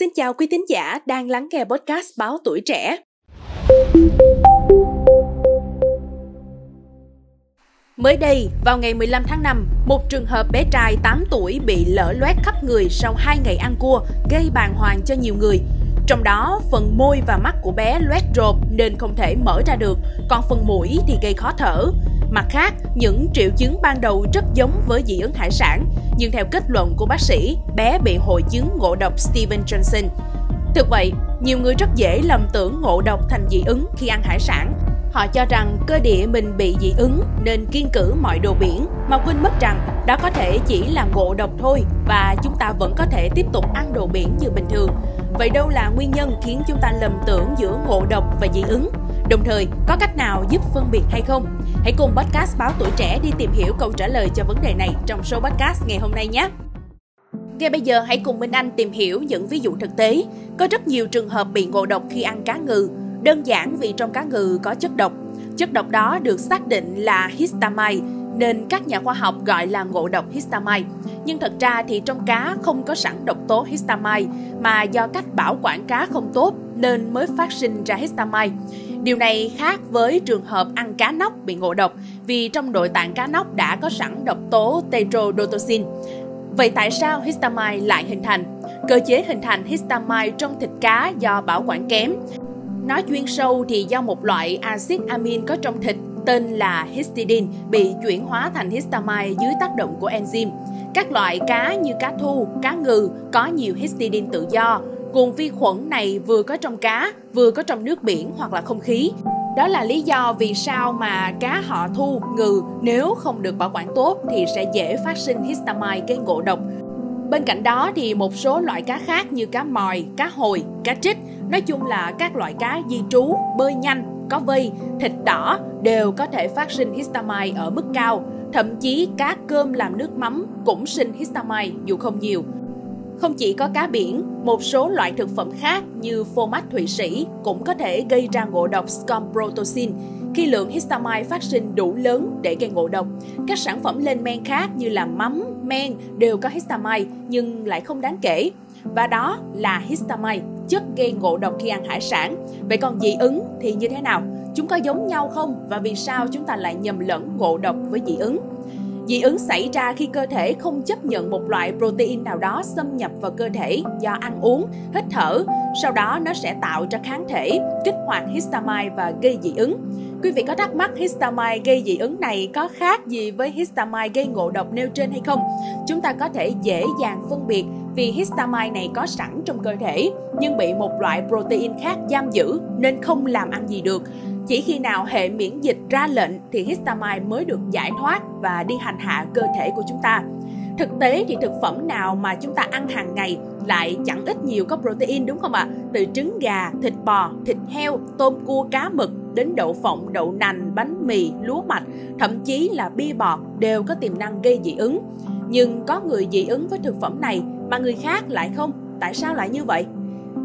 Xin chào quý thính giả đang lắng nghe podcast Báo Tuổi Trẻ. Mới đây, vào ngày 15 tháng 5, một trường hợp bé trai 8 tuổi bị lở loét khắp người sau 2 ngày ăn cua gây bàng hoàng cho nhiều người. Trong đó, phần môi và mắt của bé loét rộp nên không thể mở ra được, còn phần mũi thì gây khó thở. Mặt khác, những triệu chứng ban đầu rất giống với dị ứng hải sản, nhưng theo kết luận của bác sĩ, bé bị hội chứng ngộ độc Steven Johnson. Thực vậy, nhiều người rất dễ lầm tưởng ngộ độc thành dị ứng khi ăn hải sản. Họ cho rằng cơ địa mình bị dị ứng nên kiêng cữ mọi đồ biển, mà quên mất rằng đó có thể chỉ là ngộ độc thôi và chúng ta vẫn có thể tiếp tục ăn đồ biển như bình thường. Vậy đâu là nguyên nhân khiến chúng ta lầm tưởng giữa ngộ độc và dị ứng? Đồng thời, có cách nào giúp phân biệt hay không? Hãy cùng podcast Báo Tuổi Trẻ đi tìm hiểu câu trả lời cho vấn đề này trong số podcast ngày hôm nay nhé! Ngay bây giờ, hãy cùng Minh Anh tìm hiểu những ví dụ thực tế. Có rất nhiều trường hợp bị ngộ độc khi ăn cá ngừ. Đơn giản vì trong cá ngừ có chất độc. Chất độc đó được xác định là histamine, nên các nhà khoa học gọi là ngộ độc histamine. Nhưng thật ra thì trong cá không có sẵn độc tố histamine, mà do cách bảo quản cá không tốt nên mới phát sinh ra histamine. Điều này khác với trường hợp ăn cá nóc bị ngộ độc, vì trong nội tạng cá nóc đã có sẵn độc tố tetrodotoxin. Vậy tại sao histamine lại hình thành? Cơ chế hình thành histamine trong thịt cá do bảo quản kém. Nói chuyên sâu thì do một loại axit amin có trong thịt tên là histidine bị chuyển hóa thành histamine dưới tác động của enzyme. Các loại cá như cá thu, cá ngừ có nhiều histidine tự do. Nguồn vi khuẩn này vừa có trong cá, vừa có trong nước biển hoặc là không khí. Đó là lý do vì sao mà cá họ thu, ngừ nếu không được bảo quản tốt thì sẽ dễ phát sinh histamine gây ngộ độc. Bên cạnh đó thì một số loại cá khác như cá mòi, cá hồi, cá trích, nói chung là các loại cá di trú, bơi nhanh, có vây, thịt đỏ đều có thể phát sinh histamine ở mức cao. Thậm chí cá cơm làm nước mắm cũng sinh histamine dù không nhiều. Không chỉ có cá biển, một số loại thực phẩm khác như phô mát Thụy Sĩ cũng có thể gây ra ngộ độc scombrotoxin khi lượng histamine phát sinh đủ lớn để gây ngộ độc. Các sản phẩm lên men khác như là mắm, men đều có histamine nhưng lại không đáng kể. Và đó là histamine, chất gây ngộ độc khi ăn hải sản. Vậy còn dị ứng thì như thế nào? Chúng có giống nhau không? Và vì sao chúng ta lại nhầm lẫn ngộ độc với dị ứng? Dị ứng xảy ra khi cơ thể không chấp nhận một loại protein nào đó xâm nhập vào cơ thể do ăn uống, hít thở. Sau đó nó sẽ tạo ra kháng thể, kích hoạt histamine và gây dị ứng. Quý vị có thắc mắc histamine gây dị ứng này có khác gì với histamine gây ngộ độc nêu trên hay không? Chúng ta có thể dễ dàng phân biệt vì histamine này có sẵn trong cơ thể nhưng bị một loại protein khác giam giữ nên không làm ăn gì được. Chỉ khi nào hệ miễn dịch ra lệnh thì histamine mới được giải thoát và đi hành hạ cơ thể của chúng ta. Thực tế thì thực phẩm nào mà chúng ta ăn hàng ngày lại chẳng ít nhiều có protein đúng không ạ? Từ trứng gà, thịt bò, thịt heo, tôm cua, cá mực đến đậu phộng, đậu nành, bánh mì, lúa mạch, thậm chí là bia bọt đều có tiềm năng gây dị ứng. Nhưng có người dị ứng với thực phẩm này mà người khác lại không. Tại sao lại như vậy?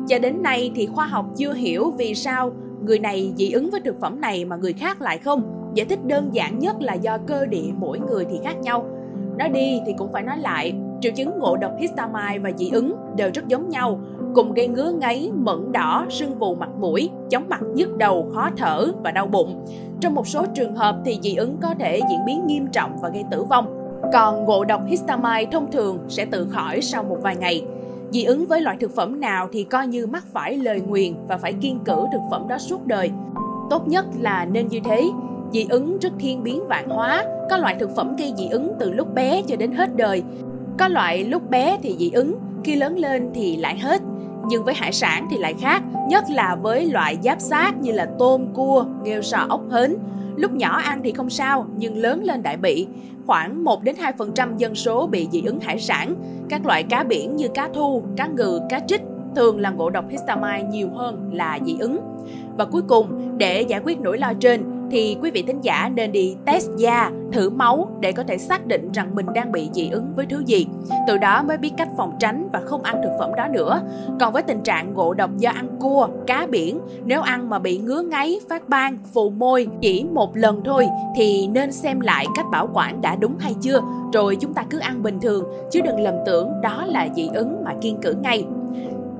Cho đến nay thì khoa học chưa hiểu vì sao người này dị ứng với thực phẩm này mà người khác lại không. Giải thích đơn giản nhất là do cơ địa mỗi người thì khác nhau. Nói đi thì cũng phải nói lại, triệu chứng ngộ độc histamine và dị ứng đều rất giống nhau, cùng gây ngứa ngáy, mẩn đỏ, sưng vù mặt mũi, chóng mặt, nhức đầu, khó thở và đau bụng. Trong một số trường hợp thì dị ứng có thể diễn biến nghiêm trọng và gây tử vong. Còn ngộ độc histamine thông thường sẽ tự khỏi sau một vài ngày. Dị ứng với loại thực phẩm nào thì coi như mắc phải lời nguyền và phải kiêng cữ thực phẩm đó suốt đời. Tốt nhất là nên như thế. Dị ứng rất thiên biến vạn hóa, có loại thực phẩm gây dị ứng từ lúc bé cho đến hết đời. Có loại lúc bé thì dị ứng, khi lớn lên thì lại hết. Nhưng với hải sản thì lại khác, nhất là với loại giáp xác như là tôm, cua, nghêu sò, ốc hến. Lúc nhỏ ăn thì không sao, nhưng lớn lên đại bị. Khoảng 1-2% dân số bị dị ứng hải sản. Các loại cá biển như cá thu, cá ngừ, cá trích thường là ngộ độc histamine nhiều hơn là dị ứng. Và cuối cùng, để giải quyết nỗi lo trên, thì quý vị thính giả nên đi test da, thử máu để có thể xác định rằng mình đang bị dị ứng với thứ gì. Từ đó mới biết cách phòng tránh và không ăn thực phẩm đó nữa. Còn với tình trạng ngộ độc do ăn cua, cá biển, nếu ăn mà bị ngứa ngáy, phát ban, phù môi chỉ một lần thôi thì nên xem lại cách bảo quản đã đúng hay chưa, rồi chúng ta cứ ăn bình thường, chứ đừng lầm tưởng đó là dị ứng mà kiêng cữ ngay.